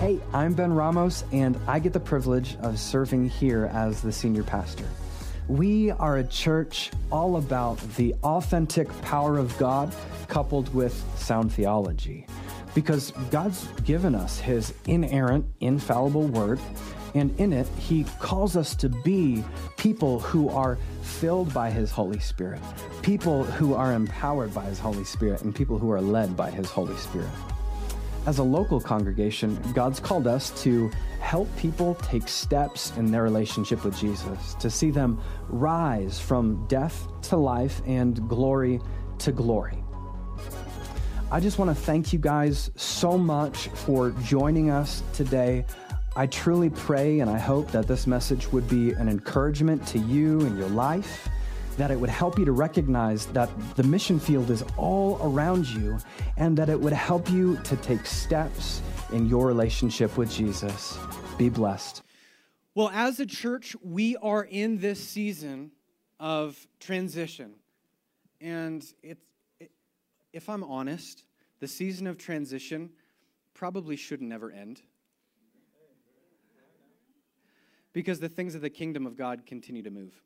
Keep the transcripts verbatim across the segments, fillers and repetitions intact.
Hey, I'm Ben Ramos, and I get the privilege of serving here as the senior pastor. We are a church all about the authentic power of God coupled with sound theology, because God's given us His inerrant, infallible Word, and in it, He calls us to be people who are filled by His Holy Spirit, people who are empowered by His Holy Spirit, and people who are led by His Holy Spirit. As a local congregation, God's called us to help people take steps in their relationship with Jesus, to see them rise from death to life and glory to glory. I just want to thank you guys so much for joining us today. I truly pray and I hope that this message would be an encouragement to you and your life, that it would help you to recognize that the mission field is all around you, and that it would help you to take steps in your relationship with Jesus. Be blessed. Well, as a church, we are in this season of transition. And it, it, if I'm honest, the season of transition probably should never end, because the things of the kingdom of God continue to move.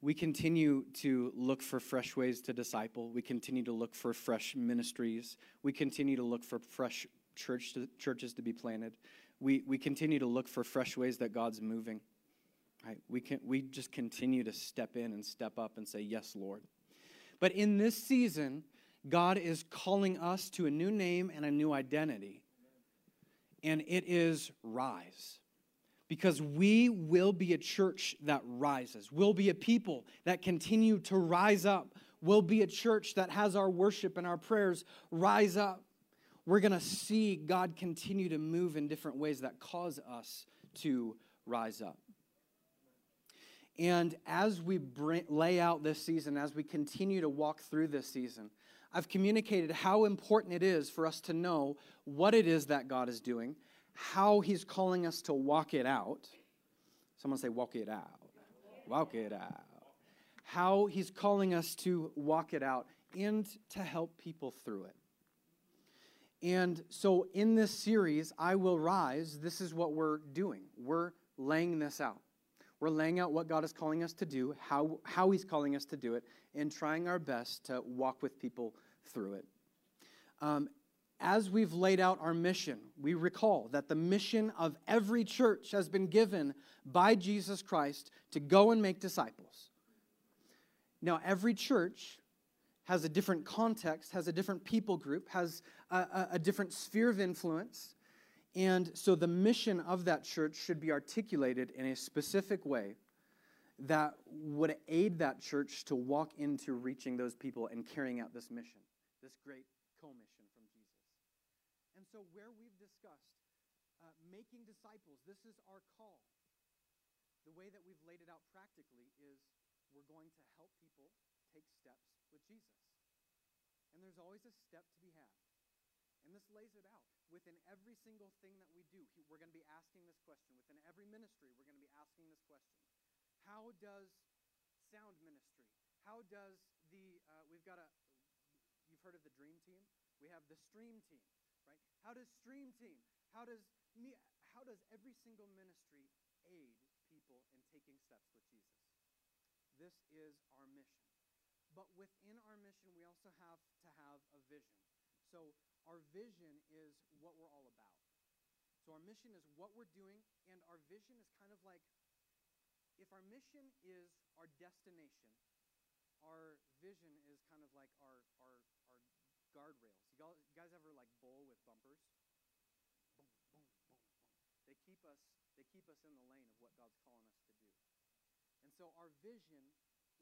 We continue to look for fresh ways to disciple. We continue to look for fresh ministries. We continue to look for fresh church to, churches to be planted. We we continue to look for fresh ways that God's moving. Right? We can we just continue to step in and step up and say, yes, Lord. But in this season, God is calling us to a new name and a new identity. And it is rise. Because we will be a church that rises. We'll be a people that continue to rise up. We'll be a church that has our worship and our prayers rise up. We're going to see God continue to move in different ways that cause us to rise up. And as we bring, lay out this season, as we continue to walk through this season, I've communicated how important it is for us to know what it is that God is doing, how He's calling us to walk it out. Someone say, walk it out. Walk it out. How He's calling us to walk it out and to help people through it. And so in this series, I Will Rise, this is what we're doing. We're laying this out. We're laying out what God is calling us to do, how, how He's calling us to do it, and trying our best to walk with people through it. Um, As we've laid out our mission, we recall that the mission of every church has been given by Jesus Christ to go and make disciples. Now, every church has a different context, has a different people group, has a, a, a different sphere of influence. And so the mission of that church should be articulated in a specific way that would aid that church to walk into reaching those people and carrying out this mission, this great co-mission. And so where we've discussed uh, making disciples, this is our call. The way that we've laid it out practically is we're going to help people take steps with Jesus. And there's always a step to be had. And this lays it out. Within every single thing that we do, we're going to be asking this question. Within every ministry, we're going to be asking this question. How does sound ministry? How does the, uh, we've got a, you've heard of the dream team? We have the stream team. Right? How does stream team, how does me, how does every single ministry aid people in taking steps with Jesus? This is our mission. But within our mission, we also have to have a vision. So our vision is what we're all about. So our mission is what we're doing, and our vision is kind of like, if our mission is our destination, our vision is kind of like our our our guardrails. You guys ever like bowl with bumpers? Boom, boom, boom, boom. They keep us, they keep us in the lane of what God's calling us to do. And so our vision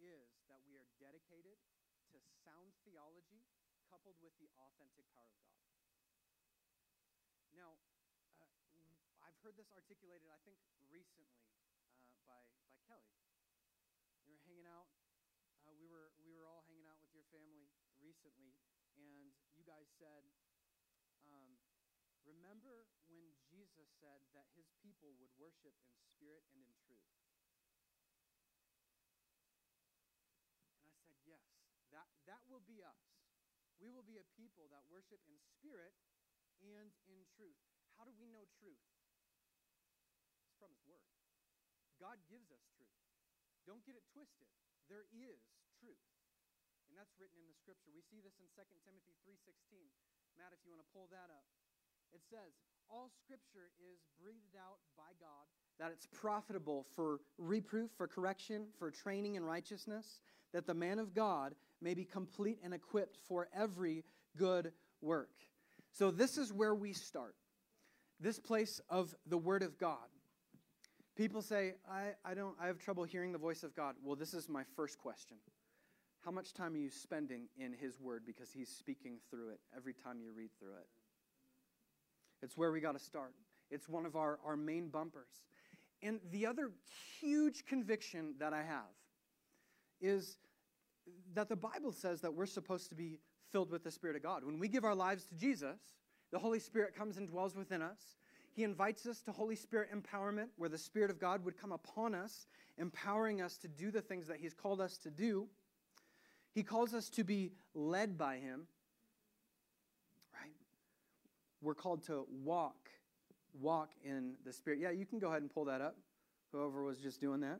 is that we are dedicated to sound theology coupled with the authentic power of God. Now, uh, I've heard this articulated, I think, recently uh, by by Kelly. We were hanging out. Uh, we were we were all hanging out with your family recently. And you guys said, um, remember when Jesus said that His people would worship in spirit and in truth? And I said, yes, that, that will be us. We will be a people that worship in spirit and in truth. How do we know truth? It's from his word. God gives us truth. Don't get it twisted. There is truth. And that's written in the scripture. We see this in Second Timothy three sixteen. Matt, if you want to pull that up. It says, all scripture is breathed out by God, that it's profitable for reproof, for correction, for training in righteousness, that the man of God may be complete and equipped for every good work. So this is where we start. This place of the Word of God. People say, I, I don't I have trouble hearing the voice of God. Well, this is my first question. How much time are you spending in His Word? Because He's speaking through it every time you read through it. It's where we got to start. It's one of our, our main bumpers. And the other huge conviction that I have is that the Bible says that we're supposed to be filled with the Spirit of God. When we give our lives to Jesus, the Holy Spirit comes and dwells within us. He invites us to Holy Spirit empowerment, where the Spirit of God would come upon us, empowering us to do the things that He's called us to do. He calls us to be led by Him, right? We're called to walk, walk in the Spirit. Yeah, you can go ahead and pull that up, whoever was just doing that.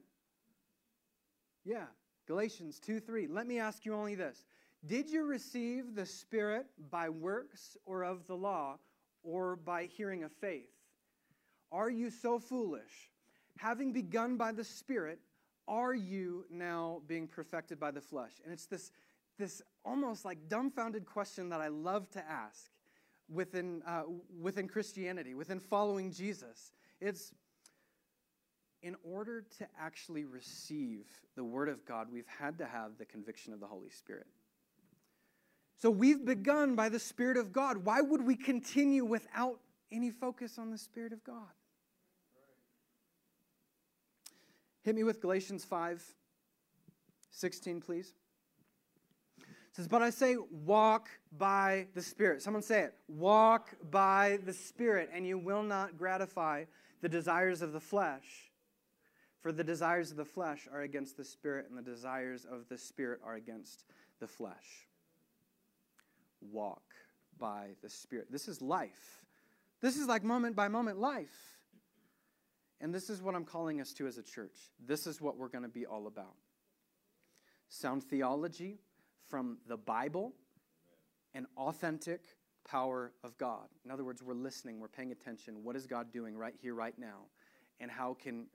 Yeah, Galatians two three. Let me ask you only this. Did you receive the Spirit by works or of the law, or by hearing of faith? Are you so foolish? Having begun by the Spirit, are you now being perfected by the flesh? And it's this, this almost like dumbfounded question that I love to ask within, uh, within Christianity, within following Jesus. It's, in order to actually receive the Word of God, we've had to have the conviction of the Holy Spirit. So we've begun by the Spirit of God. Why would we continue without any focus on the Spirit of God? Right. Hit me with Galatians five sixteen, please. It says, but I say, walk by the Spirit. Someone say it. Walk by the Spirit, and you will not gratify the desires of the flesh. For the desires of the flesh are against the Spirit, and the desires of the Spirit are against the flesh. Walk by the Spirit. This is life. This is like moment by moment life. And this is what I'm calling us to as a church. This is what we're going to be all about. Sound theology from the Bible and authentic power of God. In other words, we're listening, we're paying attention. What is God doing right here, right now? And how can,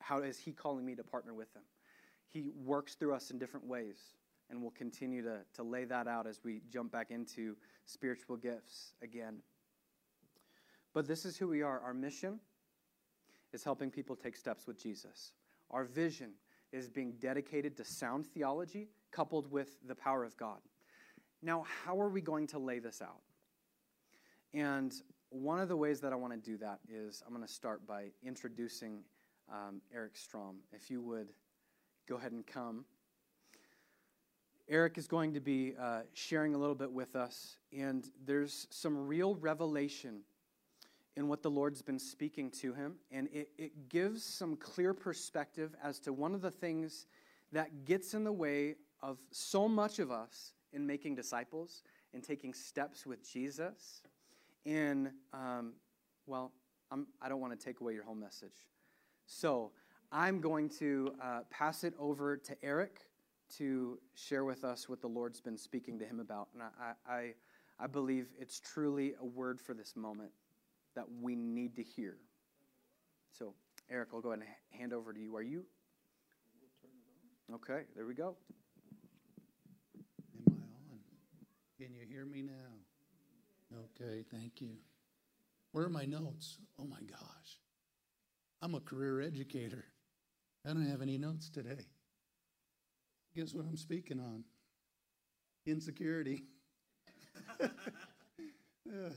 how is He calling me to partner with Him? He works through us in different ways. And we'll continue to, to lay that out as we jump back into spiritual gifts again. But this is who we are. Our mission is helping people take steps with Jesus. Our vision is being dedicated to sound theology coupled with the power of God. Now, how are we going to lay this out? And one of the ways that I want to do that is I'm going to start by introducing um, Eric Strom. If you would go ahead and come. Eric is going to be uh, sharing a little bit with us, and there's some real revelation in what the Lord's been speaking to him, and it, it gives some clear perspective as to one of the things that gets in the way of so much of us in making disciples and taking steps with Jesus. And, um, well, I'm, I don't want to take away your whole message. So I'm going to uh, pass it over to Eric to share with us what the Lord's been speaking to him about. And I, I, I believe it's truly a word for this moment that we need to hear. So, Eric, I'll go ahead and hand over to you. Are you? We'll turn it on. Okay, there we go. Am I on? Can you hear me now? Okay, thank you. Where are my notes? Oh, my gosh. I'm a career educator. I don't have any notes today. Guess what I'm speaking on? Insecurity. uh,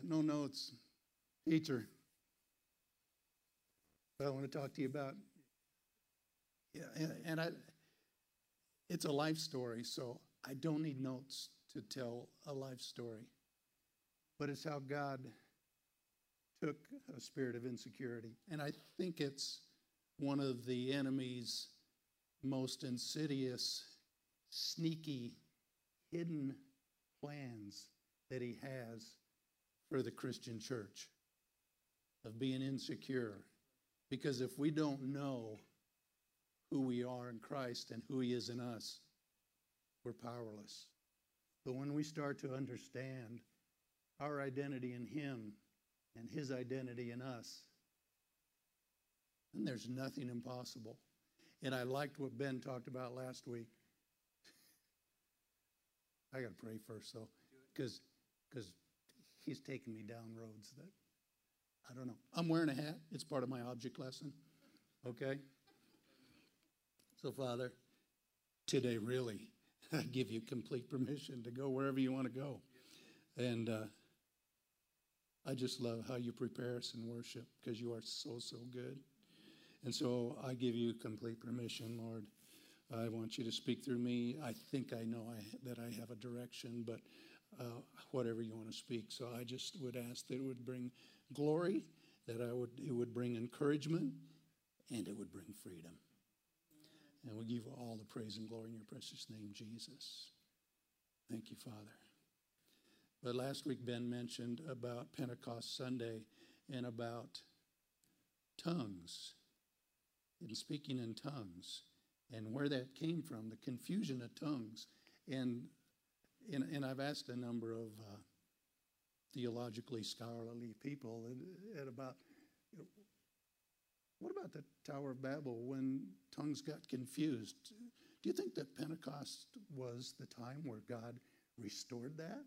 no notes. Teacher. What I want to talk to you about. Yeah, and, and I. It's a life story, so I don't need notes to tell a life story. But it's how God took a spirit of insecurity. And I think it's one of the enemy's most insidious, sneaky, hidden plans that he has for the Christian church. of being insecure. Because if we don't know who we are in Christ and who He is in us, we're powerless. But when we start to understand our identity in Him and His identity in us, then there's nothing impossible. And I liked what Ben talked about last week. I got to pray first, though, because because he's taking me down roads that I don't know. I'm wearing a hat. It's part of my object lesson, okay? So, Father, today, really, I give you complete permission to go wherever you want to go. And uh, I just love how you prepare us in worship, because you are so, so good. And so I give you complete permission, Lord. I want you to speak through me. I think I know I, that I have a direction, but uh, whatever you want to speak. So I just would ask that it would bring glory, that I would it would bring encouragement, and it would bring freedom. And we give all the praise and glory in your precious name, Jesus. Thank you, Father. But last week, Ben mentioned about Pentecost Sunday and about tongues and speaking in tongues and where that came from, the confusion of tongues. And and, and I've asked a number of uh, theologically scholarly people at, at about, you know, what about the Tower of Babel when tongues got confused? Do you think that Pentecost was the time where God restored that?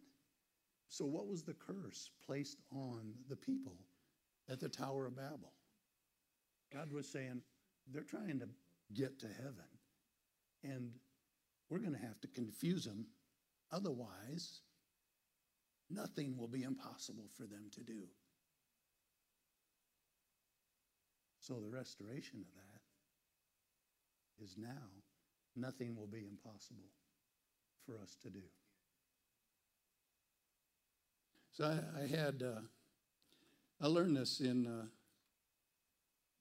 So what was the curse placed on the people at the Tower of Babel? God was saying, they're trying to get to heaven, and we're going to have to confuse them. Otherwise, nothing will be impossible for them to do. So the restoration of that is now. Nothing will be impossible for us to do. So I, I had, uh, I learned this in uh,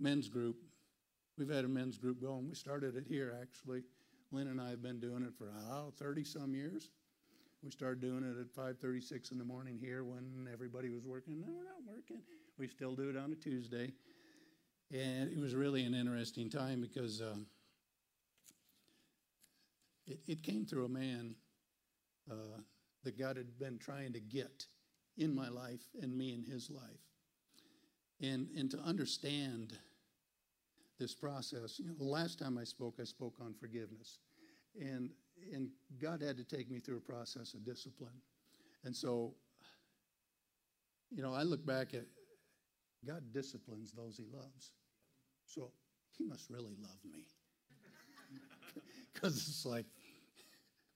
men's group. We've had a men's group going. We started it here, actually. Lynn and I have been doing it for, oh, thirty-some years. We started doing it at five thirty-six in the morning here when everybody was working. No, we're not working. We still do it on a Tuesday. And it was really an interesting time because uh, it, it came through a man uh, that God had been trying to get in my life and me in his life. And, and to understand this process, you know, the last time I spoke, I spoke on forgiveness. And, and God had to take me through a process of discipline. And so, you know, I look back at God disciplines those he loves. So he must really love me. Because it's like,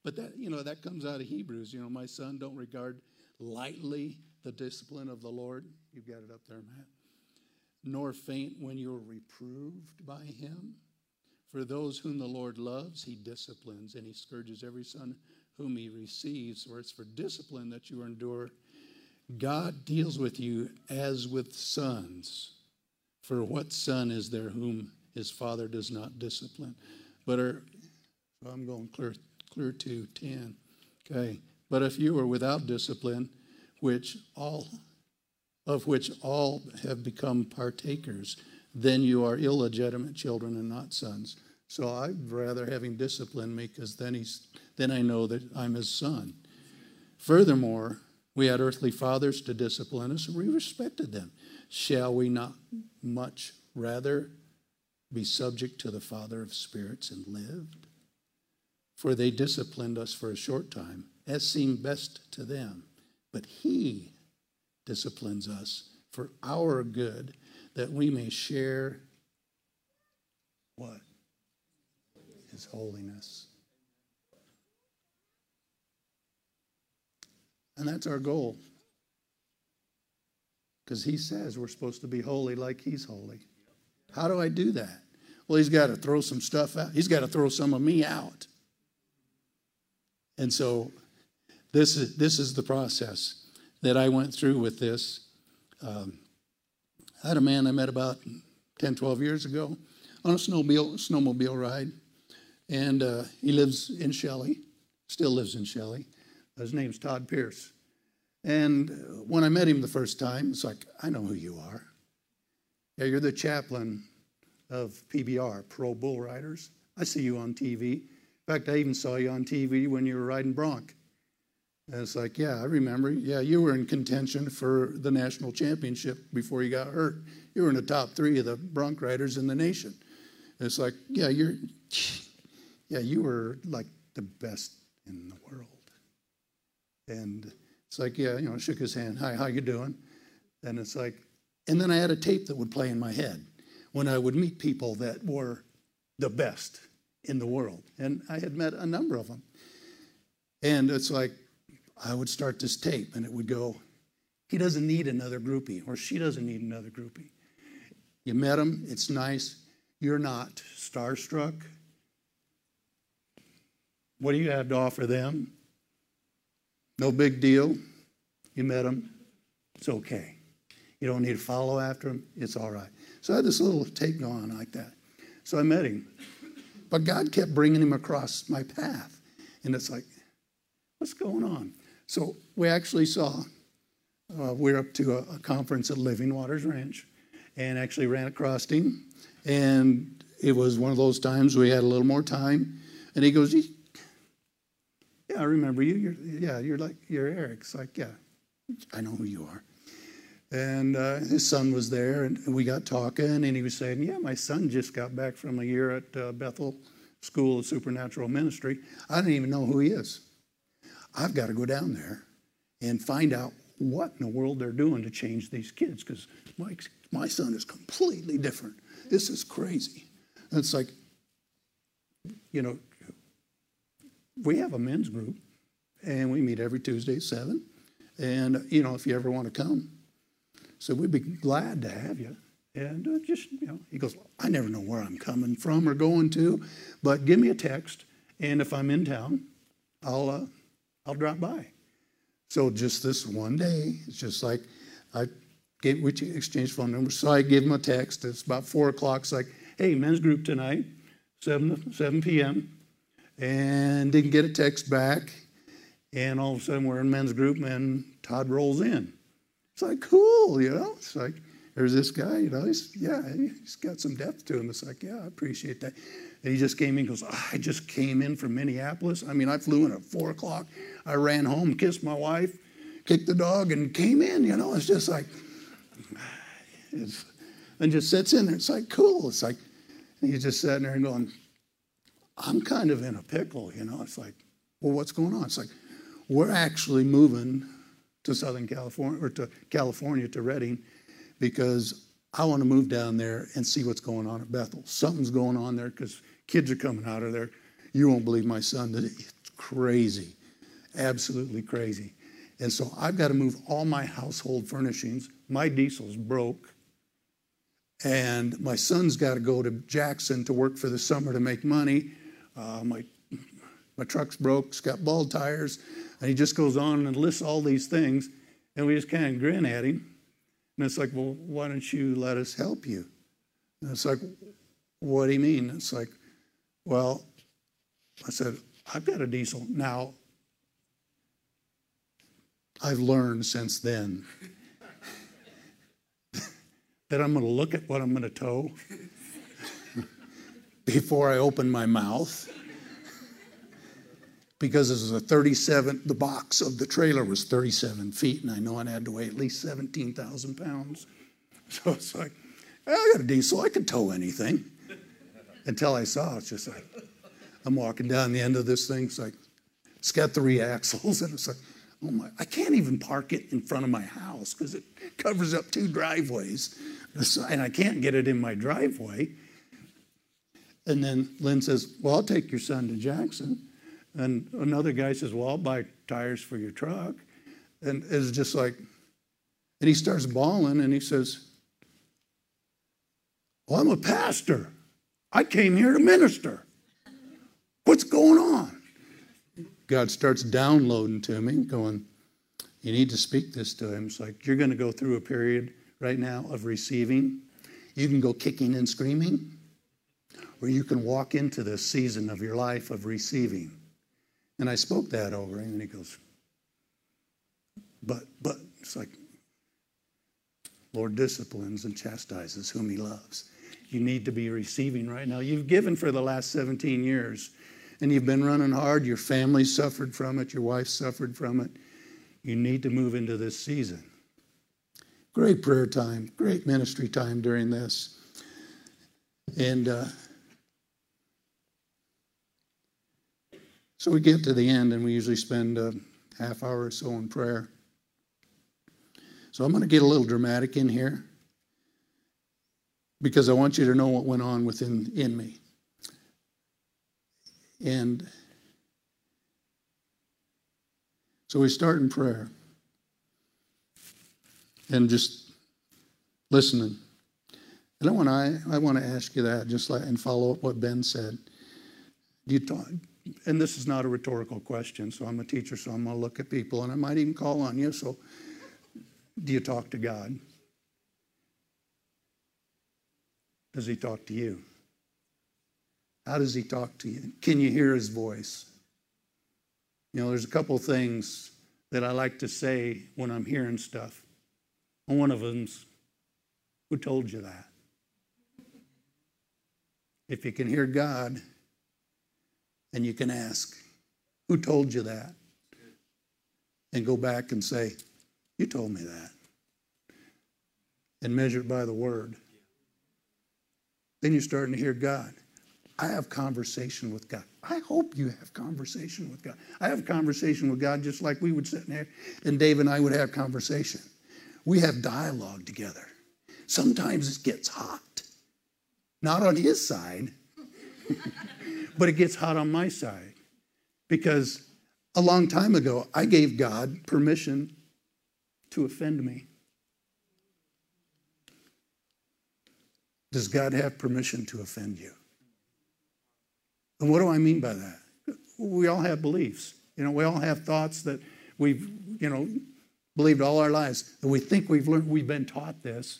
but that, you know, that comes out of Hebrews. You know, my son, don't regard lightly the discipline of the Lord. You've got it up there, Matt. Nor faint when you're reproved by him. For those whom the Lord loves, he disciplines, and he scourges every son whom he receives. For it's for discipline that you endure. God deals with you as with sons. For what son is there whom his father does not discipline? But are, so I'm going clear, clear to ten. Okay. But if you are without discipline, which all of which all have become partakers, then you are illegitimate children and not sons. So I'd rather have him discipline me, because then he's then I know that I'm his son. Furthermore, we had earthly fathers to discipline us, and we respected them. Shall we not much rather be subject to the Father of spirits and live? For they disciplined us for a short time, as seemed best to them. But he disciplines us for our good, that we may share what? His holiness. And that's our goal. Because he says we're supposed to be holy like he's holy. How do I do that? Well, he's got to throw some stuff out. He's got to throw some of me out. And so this is, this is the process that I went through with this. Um, I had a man I met about ten, twelve years ago on a snowmobile, snowmobile ride. And uh, he lives in Shelley, still lives in Shelley. His name's Todd Pierce. And when I met him the first time, it's like, I know who you are. Yeah, you're the chaplain of P B R, Pro Bull Riders. I see you on T V. In fact, I even saw you on T V when you were riding bronc. And it's like, yeah, I remember. Yeah, you were in contention for the national championship before you got hurt. You were in the top three of the bronc riders in the nation. And it's like, yeah, you're, yeah, you were like the best in the world. And it's like, yeah, you know, I shook his hand. Hi, how you doing? And it's like, and then I had a tape that would play in my head when I would meet people that were the best in the world. And I had met a number of them. And it's like, I would start this tape and it would go, he doesn't need another groupie, or she doesn't need another groupie. You met him, it's nice. You're not starstruck. What do you have to offer them? No big deal. You met them, it's okay. You don't need to follow after him, it's all right. So I had this little tape going like that. So I met him. But God kept bringing him across my path. And it's like, what's going on? So we actually saw, uh, we were up to a, a conference at Living Waters Ranch and actually ran across him. And it was one of those times we had a little more time. And he goes, yeah, I remember you. You're, yeah, you're like, you're Eric. It's like, yeah, I know who you are. And uh, his son was there, and we got talking, and he was saying, yeah, my son just got back from a year at uh, Bethel School of Supernatural Ministry. I don't even know who he is. I've got to go down there and find out what in the world they're doing to change these kids, because my, my son is completely different. This is crazy. And it's like, you know, we have a men's group, and we meet every Tuesday at seven. And, you know, if you ever want to come, so we'd be glad to have you. And uh, just, you know, he goes, I never know where I'm coming from or going to, but give me a text, and if I'm in town, I'll uh, I'll drop by. So just this one day, it's just like, I gave, we exchanged phone numbers, so I gave him a text. It's about four o'clock. It's like, hey, men's group tonight, seven p.m. And didn't get a text back, and all of a sudden we're in men's group, and Todd rolls in. It's like, cool, you know? It's like, there's this guy, you know, he's, yeah, he's got some depth to him. It's like, yeah, I appreciate that. And he just came in and goes, oh, I just came in from Minneapolis. I mean, I flew in at four o'clock. I ran home, kissed my wife, kicked the dog, and came in, you know? It's just like, it's, and just sits in there. It's like, cool. It's like, and he's just sitting there and going, I'm kind of in a pickle, you know? It's like, well, what's going on? It's like, we're actually moving to Southern California, or to California, to Redding, because I want to move down there and see what's going on at Bethel. Something's going on there because kids are coming out of there. You won't believe my son. It's crazy, absolutely crazy. And so I've got to move all my household furnishings. My diesel's broke. And my son's got to go to Jackson to work for the summer to make money. Uh, my, my truck's broke. It's got bald tires. And he just goes on and lists all these things, and we just kind of grin at him. And it's like, well, why don't you let us help you? And it's like, what do you mean? It's like, well, I said, I've got a diesel. Now, I've learned since then that I'm going to look at what I'm going to tow before I open my mouth. Because this was a thirty-seven, the box of the trailer was thirty-seven feet, and I know I had to weigh at least seventeen thousand pounds. So it's like, I got a diesel, I can tow anything. Until I saw, it's just like, I'm walking down the end of this thing, it's like, it's got three axles, and it's like, oh my, I can't even park it in front of my house because it covers up two driveways, and I can't get it in my driveway. And then Lynn says, well, I'll take your son to Jackson. And another guy says, well, I'll buy tires for your truck. And it's just like, and he starts bawling and he says, well, I'm a pastor. I came here to minister. What's going on? God starts downloading to me, going, you need to speak this to him. It's like, you're going to go through a period right now of receiving. You can go kicking and screaming, or you can walk into this season of your life of receiving. And I spoke that over him, and he goes, but, but, it's like, Lord disciplines and chastises whom he loves. You need to be receiving right now. You've given for the last seventeen years, and you've been running hard. Your family suffered from it. Your wife suffered from it. You need to move into this season. Great prayer time, great ministry time during this. And uh, so we get to the end, and we usually spend a half hour or so in prayer. So I'm going to get a little dramatic in here, because I want you to know what went on within in me. And so we start in prayer and just listening. And I want to I want to ask you that, just like, and follow up what Ben said. Do you talk? And this is not a rhetorical question. So I'm a teacher, so I'm going to look at people, and I might even call on you. So, do you talk to God? Does he talk to you? How does he talk to you? Can you hear his voice? You know, there's a couple things that I like to say when I'm hearing stuff. And one of them's, who told you that? If you can hear God, and you can ask, who told you that? And go back and say, you told me that. And measure it by the word. Then you're starting to hear God. I have conversation with God. I hope you have conversation with God. I have conversation with God just like we would sit in there, and Dave and I would have conversation. We have dialogue together. Sometimes it gets hot. Not on his side, but it gets hot on my side. Because a long time ago, I gave God permission to offend me. Does God have permission to offend you? And what do I mean by that? We all have beliefs. You know, we all have thoughts that we've, you know, believed all our lives, that we think we've learned, we've been taught this.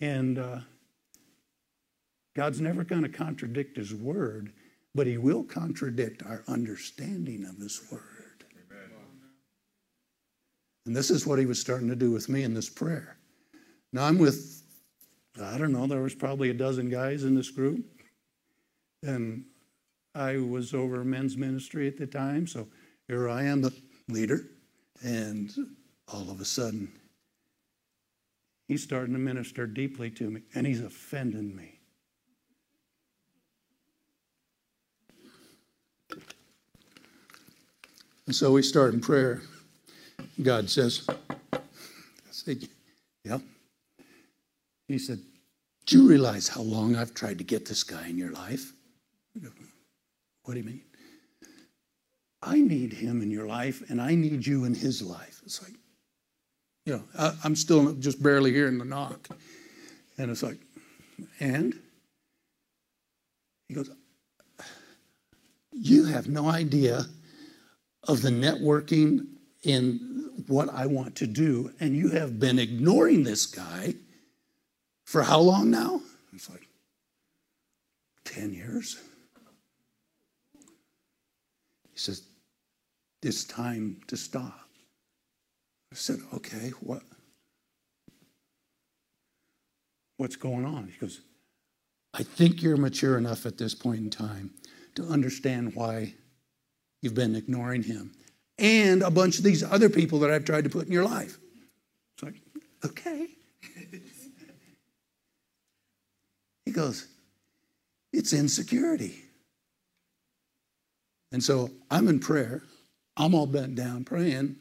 And uh, God's never going to contradict his word, but he will contradict our understanding of his word. Amen. And this is what he was starting to do with me in this prayer. Now I'm with, I don't know, there was probably a dozen guys in this group. And I was over men's ministry at the time. So here I am, the leader. And all of a sudden, he's starting to minister deeply to me, and he's offending me. And so we start in prayer. God says, I said, yeah. He said, do you realize how long I've tried to get this guy in your life? What do you mean? I need him in your life, and I need you in his life. It's like, you know, I, I'm still just barely hearing the knock. And it's like, and? He goes, you have no idea of the networking and what I want to do, and you have been ignoring this guy for how long now? It's like, ten years. He says, it's time to stop. I said, okay, what? What's going on? He goes, I think you're mature enough at this point in time to understand why you've been ignoring him and a bunch of these other people that I've tried to put in your life. It's like, okay. He goes, it's insecurity. And so I'm in prayer. I'm all bent down praying.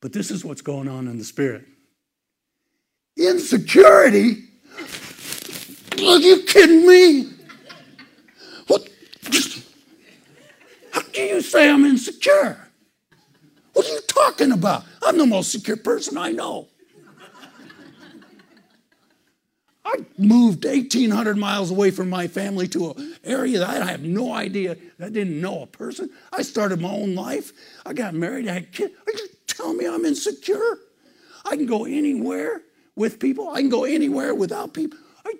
But this is what's going on in the spirit. Insecurity? Are you kidding me? What? How do you say I'm insecure? What are you talking about? I'm the most secure person I know. I moved eighteen hundred miles away from my family to an area that I have no idea. I didn't know a person. I started my own life. I got married. I had kids. Are you telling me I'm insecure? I can go anywhere with people. I can go anywhere without people. I...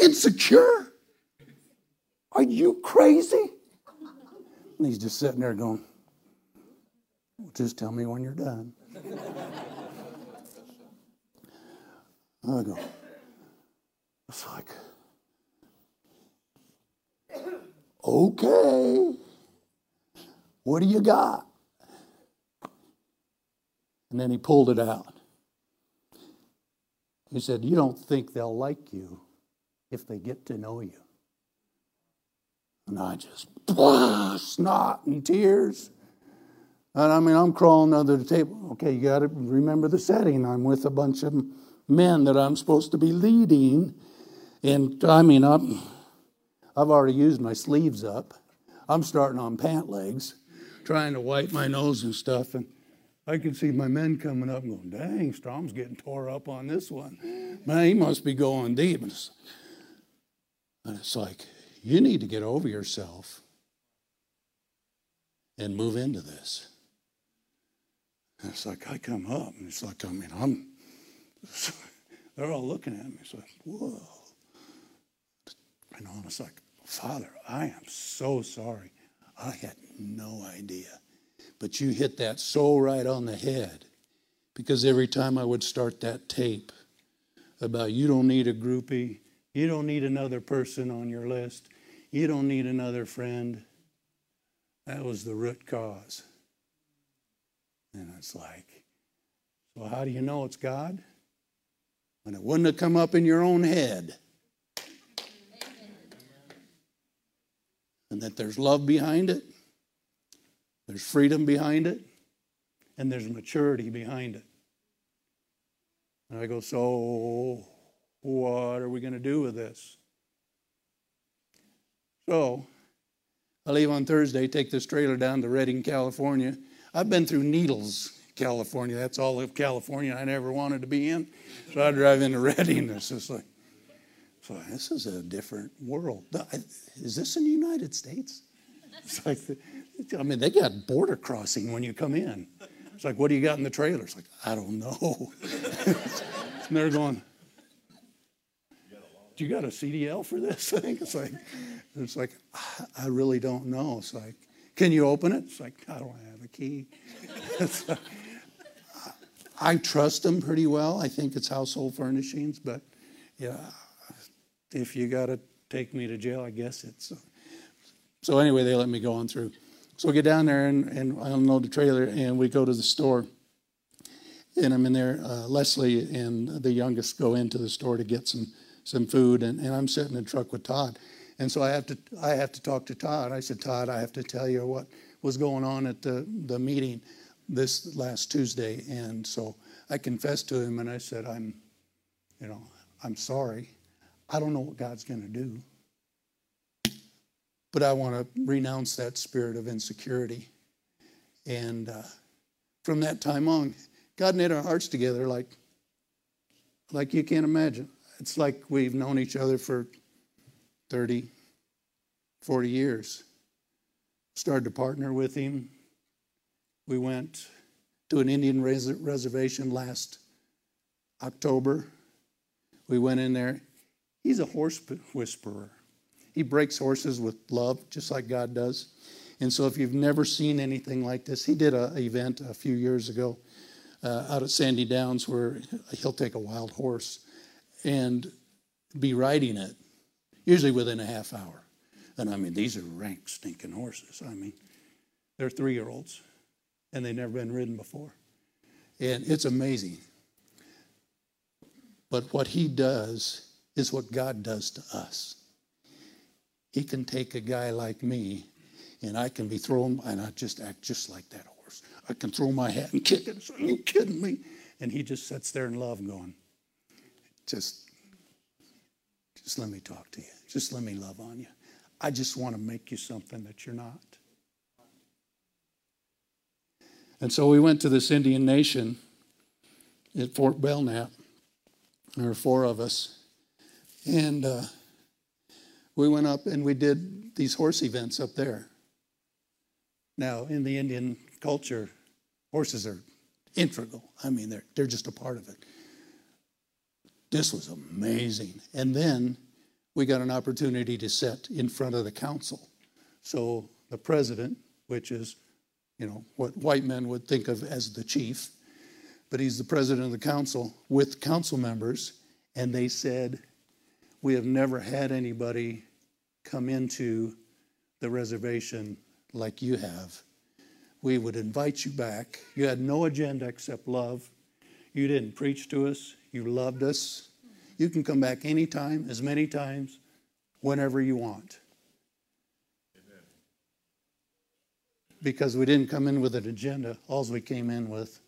Insecure? Are you crazy? And he's just sitting there going, well, just tell me when you're done. And I go, it's like, okay, what do you got? And then he pulled it out. He said, you don't think they'll like you if they get to know you. And I just, blah, snot and tears. And I mean, I'm crawling under the table. Okay, you got to remember the setting. I'm with a bunch of men that I'm supposed to be leading. And I mean, I'm, I've already used my sleeves up. I'm starting on pant legs, trying to wipe my nose and stuff. And I can see my men coming up and going, dang, Strom's getting tore up on this one. Man, he must be going deep. And it's, and it's like, you need to get over yourself and move into this. And it's like, I come up, and it's like, I mean, I'm, they're all looking at me. It's like, whoa. And I'm like, Father, I am so sorry. I had no idea. But you hit that so right on the head. Because every time I would start that tape about you don't need a groupie, you don't need another person on your list, you don't need another friend, that was the root cause. And it's like, well, how do you know it's God? When it wouldn't have come up in your own head. And that there's love behind it. There's freedom behind it, and there's maturity behind it. And I go, so what are we going to do with this? So I leave on Thursday, take this trailer down to Redding, California. I've been through Needles, California. That's all of California I never wanted to be in. So I drive into Redding. It's just like, so this is a different world. Is this in the United States? It's like, the, I mean, they got border crossing when you come in. It's like, what do you got in the trailer? It's like, I don't know. And they're going, do you got a C D L for this? I think it's like, it's like, I really don't know. It's like, can you open it? It's like, I don't have a key. It's like, I trust them pretty well. I think it's household furnishings, but yeah, if you got to take me to jail, I guess it's. So anyway, they let me go on through. So I get down there, and, and I unload the trailer, and we go to the store. And I'm in there. Uh, Leslie and the youngest go into the store to get some some food, and, and I'm sitting in the truck with Todd. And so I have to I have to talk to Todd. I said, Todd, I have to tell you what was going on at the, the meeting this last Tuesday. And so I confessed to him, and I said, I'm, you know, I'm sorry. I don't know what God's going to do. But I want to renounce that spirit of insecurity. And uh, from that time on, God knit our hearts together like, like you can't imagine. It's like we've known each other for thirty, forty years. Started to partner with him. We went to an Indian res- reservation last October. We went in there. He's a horse whisperer. He breaks horses with love, just like God does. And so if you've never seen anything like this, he did an event a few years ago uh, out at Sandy Downs where he'll take a wild horse and be riding it, usually within a half hour. And I mean, these are rank stinking horses. I mean, they're three-year-olds, and they've never been ridden before. And it's amazing. But what he does is what God does to us. He can take a guy like me, and I can be thrown, and I just act just like that horse. I can throw my hat and kick it. Are you kidding me? And he just sits there in love going, just, just let me talk to you. Just let me love on you. I just want to make you something that you're not. And so we went to this Indian nation at Fort Belknap. There were four of us. And uh, we went up and we did these horse events up there. Now, in the Indian culture, horses are integral. I mean, they're, they're just a part of it. This was amazing. And then we got an opportunity to sit in front of the council. So the president, which is, you know, what white men would think of as the chief, but he's the president of the council with council members, And they said, we have never had anybody come into the reservation like you have. We would invite you back. You had no agenda except love. You didn't preach to us. You loved us. You can come back anytime, as many times, whenever you want. Amen. Because we didn't come in with an agenda. All we came in with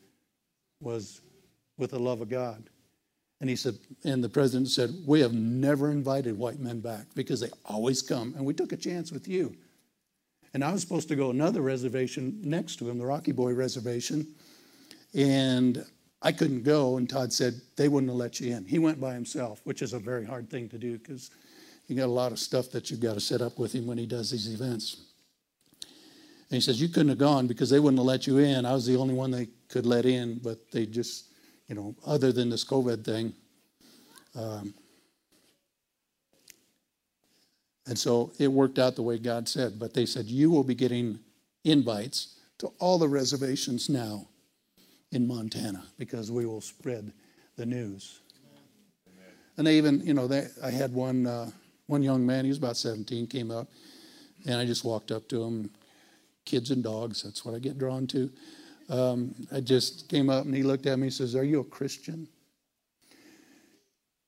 was with the love of God. And he said, and the president said, we have never invited white men back because they always come. And we took a chance with you. And I was supposed to go another reservation next to him, the Rocky Boy Reservation. And I couldn't go, and Todd said, they wouldn't have let you in. He went by himself, which is a very hard thing to do because you got a lot of stuff that you've got to set up with him when he does these events. And he says, you couldn't have gone because they wouldn't have let you in. I was the only one they could let in, but they just, you know, other than this COVID thing. Um, and so it worked out the way God said, but they said, you will be getting invites to all the reservations now in Montana, because we will spread the news. Amen. And they even, you know, they, I had one uh, one young man, he was about seventeen, came up, and I just walked up to him. Kids and dogs, that's what I get drawn to. Um, I just came up, and he looked at me and says, are you a Christian?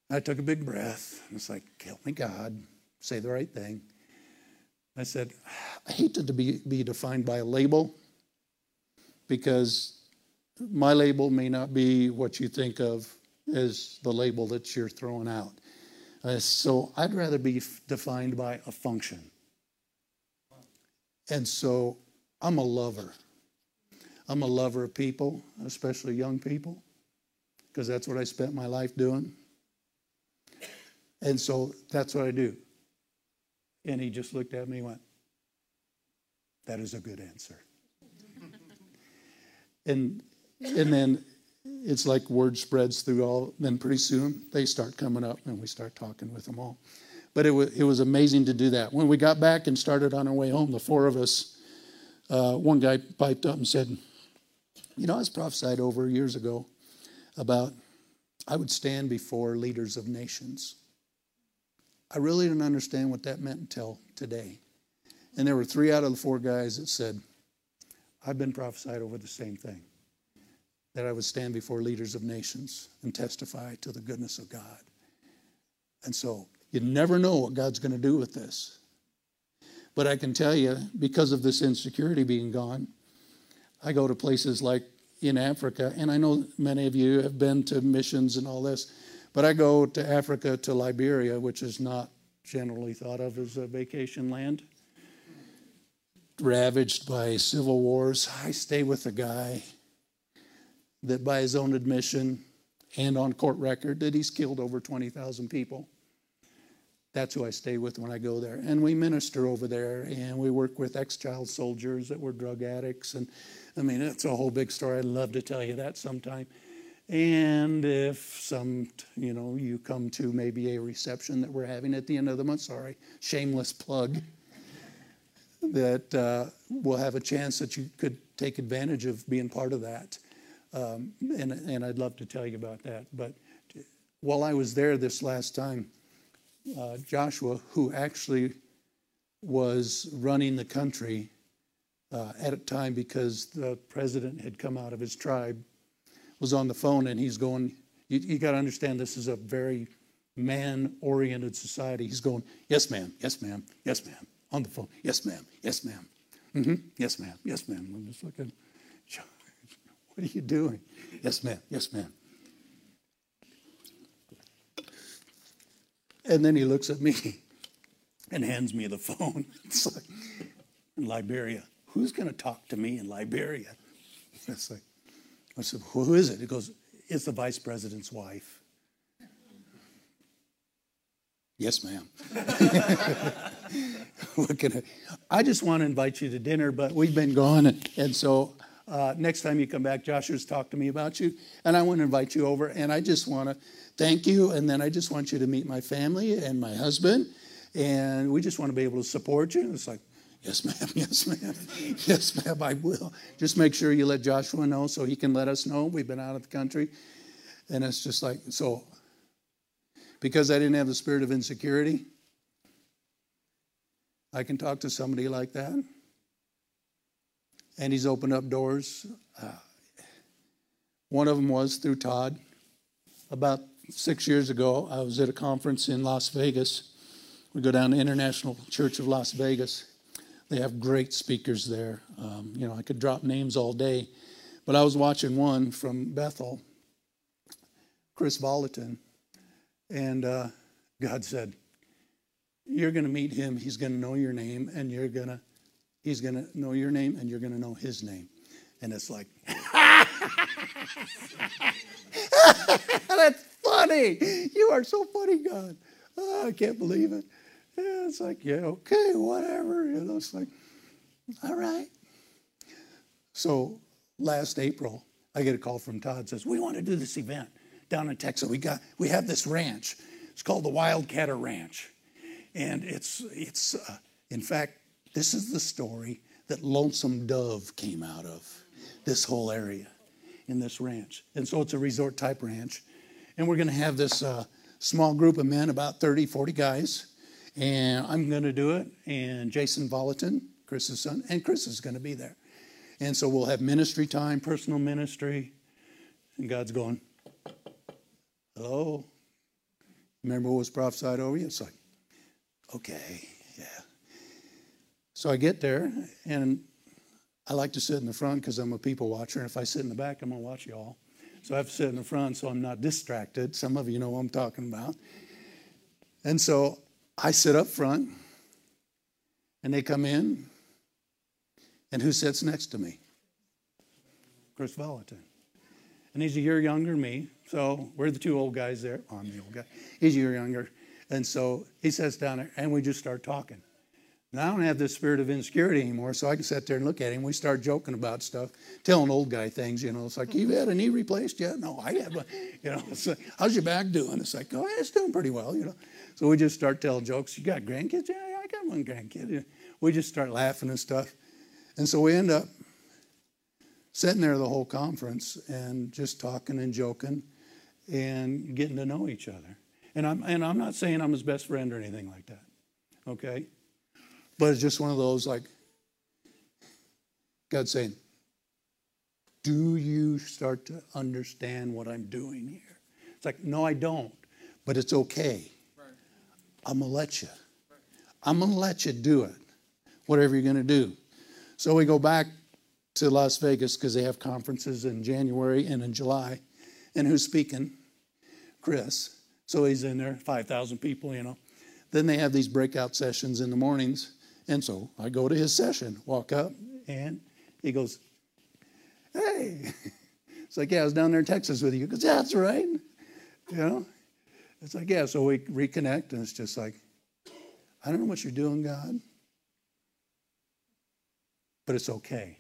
I took a big breath. I was like, help me God, say the right thing. I said, I hate to be, be defined by a label, because my label may not be what you think of as the label that you're throwing out. Uh, so I'd rather be f- defined by a function. And so I'm a lover. I'm a lover of people, especially young people, because that's what I spent my life doing. And so that's what I do. And he just looked at me and went, that is a good answer. And And then it's like word spreads through all. Then pretty soon they start coming up and we start talking with them all. But it was, it was amazing to do that. When we got back and started on our way home, the four of us, uh, one guy piped up and said, you know, I was prophesied over years ago about I would stand before leaders of nations. I really didn't understand what that meant until today. And there were three out of the four guys that said, I've been prophesied over the same thing, that I would stand before leaders of nations and testify to the goodness of God. And so you never know what God's going to do with this. But I can tell you, because of this insecurity being gone, I go to places like in Africa, and I know many of you have been to missions and all this, but I go to Africa, to Liberia, which is not generally thought of as a vacation land, ravaged by civil wars. I stay with a guy that by his own admission and on court record that he's killed over twenty thousand people. That's who I stay with when I go there. And we minister over there, and we work with ex-child soldiers that were drug addicts. And I mean, it's a whole big story. I'd love to tell you that sometime. And if some, you know, you come to maybe a reception that we're having at the end of the month, sorry, shameless plug, that uh, we'll have a chance that you could take advantage of being part of that. Um, and, and I'd love to tell you about that. But while I was there this last time, uh, Joshua, who actually was running the country uh, at a time because the president had come out of his tribe, was on the phone, and he's going, you, you got to understand this is a very man-oriented society. He's going, yes, ma'am, yes, ma'am, yes, ma'am, on the phone, yes, ma'am, yes, ma'am, mm-hmm, yes, ma'am, yes, ma'am. I'm just looking. What are you doing? Yes, ma'am. Yes, ma'am. And then he looks at me and hands me the phone. It's like, in Liberia, who's going to talk to me in Liberia? It's like, I said, who is it? He goes, it's the vice president's wife. Yes, ma'am. What can I, I just want to invite you to dinner, but we've been gone, and, and so... Uh, next time you come back, Joshua's talked to me about you, and I want to invite you over, and I just want to thank you, and then I just want you to meet my family and my husband, and we just want to be able to support you. And it's like, yes, ma'am, yes, ma'am, yes, ma'am, I will. Just make sure you let Joshua know so he can let us know. We've been out of the country, and it's just like, so because I didn't have the spirit of insecurity. I can talk to somebody like that. And he's opened up doors. Uh, one of them was through Todd. About six years ago, I was at a conference in Las Vegas. We go down to International Church of Las Vegas. They have great speakers there. Um, you know, I could drop names all day. But I was watching one from Bethel, Kris Vallotton. And uh, God said, you're going to meet him. He's going to know your name, and you're going to, he's going to know your name, and you're going to know his name. And it's like, that's funny. You are so funny, God. Oh, I can't believe it. Yeah, it's like, yeah, okay, whatever. You know, it's like, all right. So last April, I get a call from Todd. Says, we want to do this event down in Texas. We got, we have this ranch. It's called the Wildcatter Ranch. And it's, it's uh, in fact, this is the story that Lonesome Dove came out of, this whole area in this ranch. And so it's a resort type ranch. And we're going to have this uh, small group of men, about thirty, forty guys. And I'm going to do it. And Jason Vallotton, Chris's son, and Chris is going to be there. And so we'll have ministry time, personal ministry. And God's going, hello? Remember what was prophesied over you? It's like, okay, yeah. So I get there, and I like to sit in the front because I'm a people watcher. And if I sit in the back, I'm going to watch you all. So I have to sit in the front so I'm not distracted. Some of you know what I'm talking about. And so I sit up front, and they come in, and who sits next to me? Kris Vallotton. And he's a year younger than me, so we're the two old guys there. Oh, I'm the old guy. He's a year younger. And so he sits down there, and we just start talking. And I don't have this spirit of insecurity anymore, so I can sit there and look at him. We start joking about stuff, telling old guy things, you know. It's like, you've had a knee replaced yet? No, I have. You know, it's like, how's your back doing? It's like, oh, it's doing pretty well, you know. So we just start telling jokes. You got grandkids? Yeah, I got one grandkid. We just start laughing and stuff. And so we end up sitting there the whole conference and just talking and joking and getting to know each other. And I'm, and I'm not saying I'm his best friend or anything like that, okay? But it's just one of those, like, God's saying, do you start to understand what I'm doing here? It's like, no, I don't, but it's okay. Right. I'm going to let you. Right. I'm going to let you do it, whatever you're going to do. So we go back to Las Vegas because they have conferences in January and in July. And who's speaking? Chris. So he's in there, five thousand people, you know. Then they have these breakout sessions in the mornings. And so I go to his session, walk up, and he goes, hey. It's like, yeah, I was down there in Texas with you. He goes, yeah, that's right. You know? It's like, yeah, so we reconnect, and it's just like, I don't know what you're doing, God, but it's okay.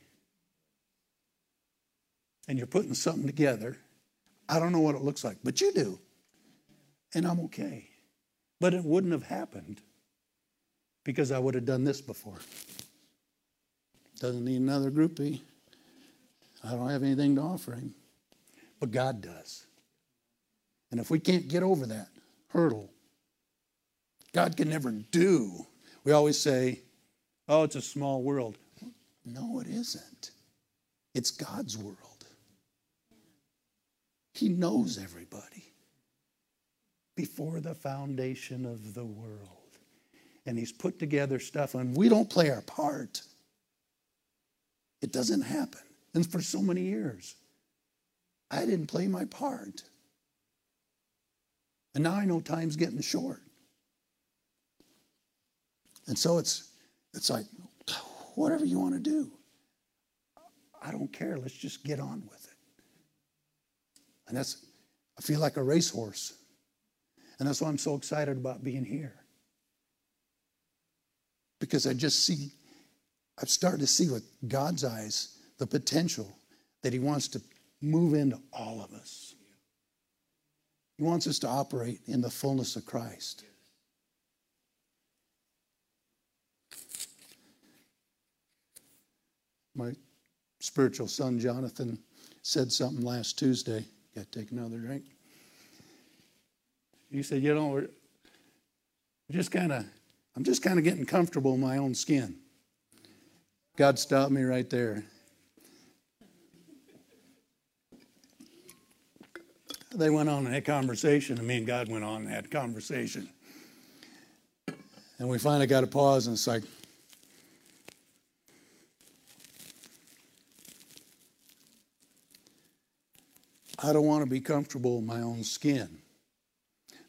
And you're putting something together. I don't know what it looks like, but you do. And I'm okay. But it wouldn't have happened because I would have done this before. Doesn't need another groupie. I don't have anything to offer him. But God does. And if we can't get over that hurdle, God can never do. We always say, oh, it's a small world. No, it isn't. It's God's world. He knows everybody. Before the foundation of the world. And he's put together stuff, and we don't play our part. It doesn't happen. And for so many years, I didn't play my part. And now I know time's getting short. And so it's, it's like, whatever you want to do, I don't care. Let's just get on with it. And that's, I feel like a racehorse. And that's why I'm so excited about being here. Because I just see, I've started to see with God's eyes the potential that he wants to move into all of us. He wants us to operate in the fullness of Christ. My spiritual son, Jonathan, said something last Tuesday. Got to take another drink. He said, you know, we're just kind of, I'm just kind of getting comfortable in my own skin. God stopped me right there. They went on and had conversation, and me and God went on and had conversation. And we finally got a pause, and it's like, I don't want to be comfortable in my own skin.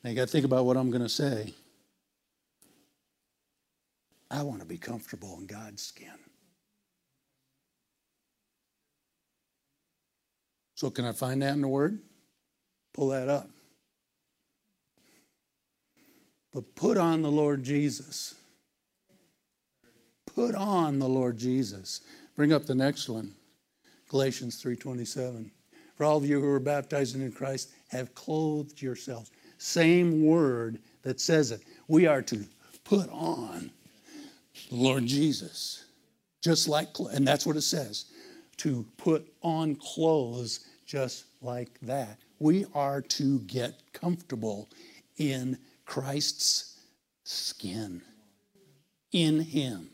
Now you got to think about what I'm going to say. I want to be comfortable in God's skin. So can I find that in the Word? Pull that up. But put on the Lord Jesus. Put on the Lord Jesus. Bring up the next one. Galatians three twenty-seven. For all of you who are baptized in Christ have clothed yourselves. Same word that says it. We are to put on the Lord Jesus. Just like, and that's what it says. To put on clothes just like that. We are to get comfortable in Christ's skin. In Him.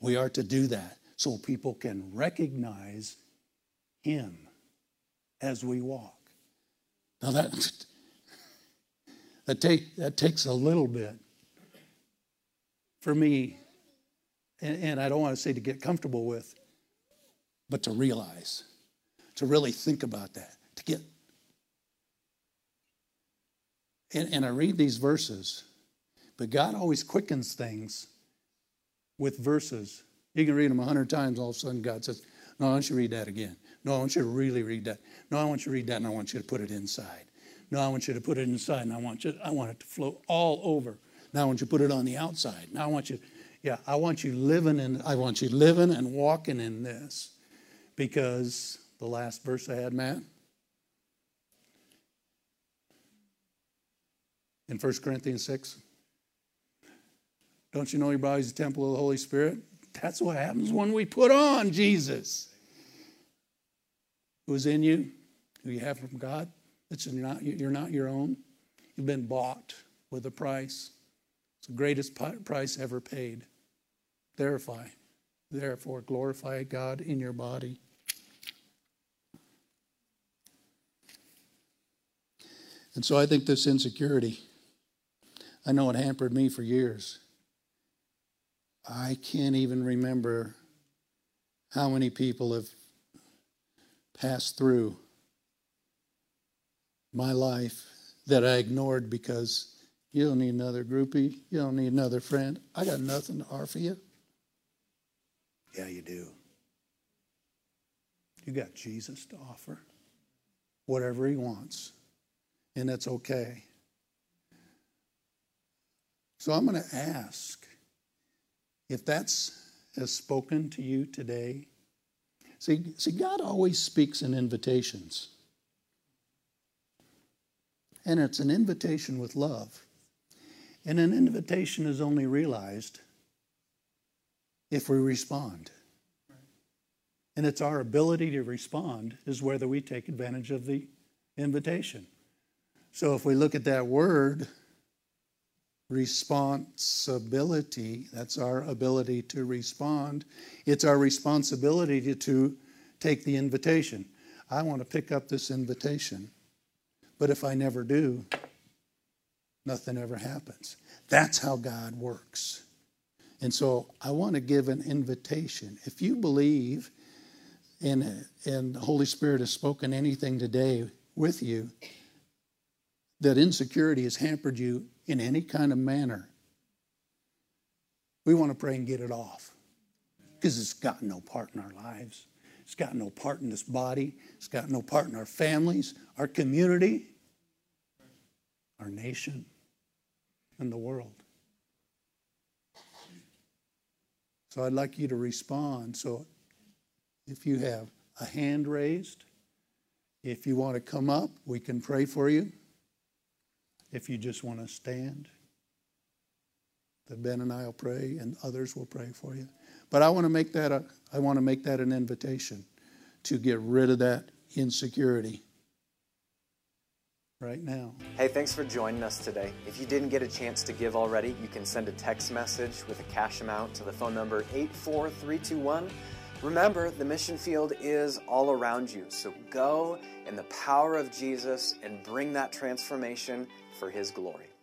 We are to do that so people can recognize Him as we walk. Now that, that, take, that takes a little bit for me, and, and I don't want to say to get comfortable with, but to realize, to really think about that, to get. And, and I read these verses, but God always quickens things with verses. You can read them a hundred times, all of a sudden God says, no, I want you to read that again. No, I want you to really read that. No, I want you to read that, and I want you to put it inside. No, I want you to put it inside, and I want you, I want it to flow all over. Now I want you to put it on the outside. Now I want you, yeah, I want you living in, I want you living and walking in this. Because the last verse I had, Matt, in First Corinthians six, don't you know your body's the temple of the Holy Spirit? That's what happens when we put on Jesus. Who's in you, who you have from God. It's not, you're not your own. You've been bought with a price. It's the greatest price ever paid. Therefore, therefore glorify God in your body. And so I think this insecurity, I know it hampered me for years. I can't even remember how many people have passed through my life that I ignored because you don't need another groupie, you don't need another friend. I got nothing to offer you. Yeah, you do. You got Jesus to offer, whatever He wants, and that's okay. So I'm going to ask, if that's has spoken to you today, see, see, God always speaks in invitations. And it's an invitation with love. And an invitation is only realized if we respond. And it's our ability to respond is whether we take advantage of the invitation. So if we look at that word, responsibility, that's our ability to respond. It's our responsibility to, to take the invitation. I want to pick up this invitation, but if I never do, nothing ever happens. That's how God works. And so I want to give an invitation. If you believe and, and the Holy Spirit has spoken anything today with you, that insecurity has hampered you in any kind of manner, we want to pray and get it off. Because it's got no part in our lives. It's got no part in this body. It's got no part in our families, our community, our nation, and the world. So I'd like you to respond. So if you have a hand raised, if you want to come up, we can pray for you. If you just want to stand, then Ben and I will pray, and others will pray for you. But I want to make that a, I want to make that an invitation to get rid of that insecurity. right now. Hey, thanks for joining us today. If you didn't get a chance to give already, you can send a text message with a cash amount to the phone number eight four three two one. Remember, the mission field is all around you, so go in the power of Jesus and bring that transformation for His glory.